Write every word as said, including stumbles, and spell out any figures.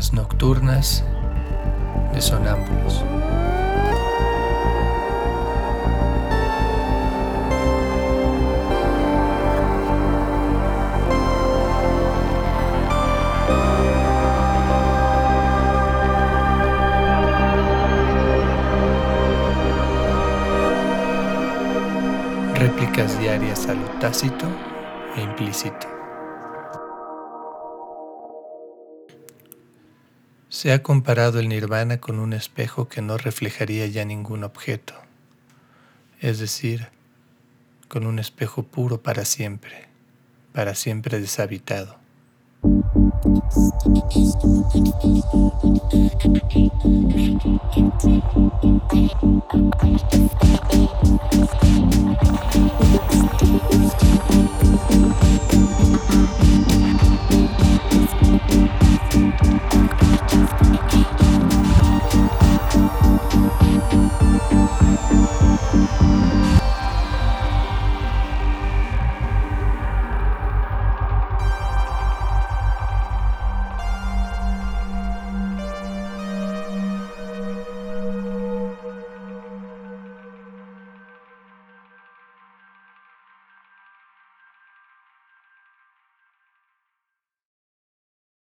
Aventuras nocturnas de sonámbulos. Réplicas diarias a lo tácito e implícito. Se ha comparado el nirvana con un espejo que no reflejaría ya ningún objeto, es decir, con un espejo puro para siempre, para siempre deshabitado.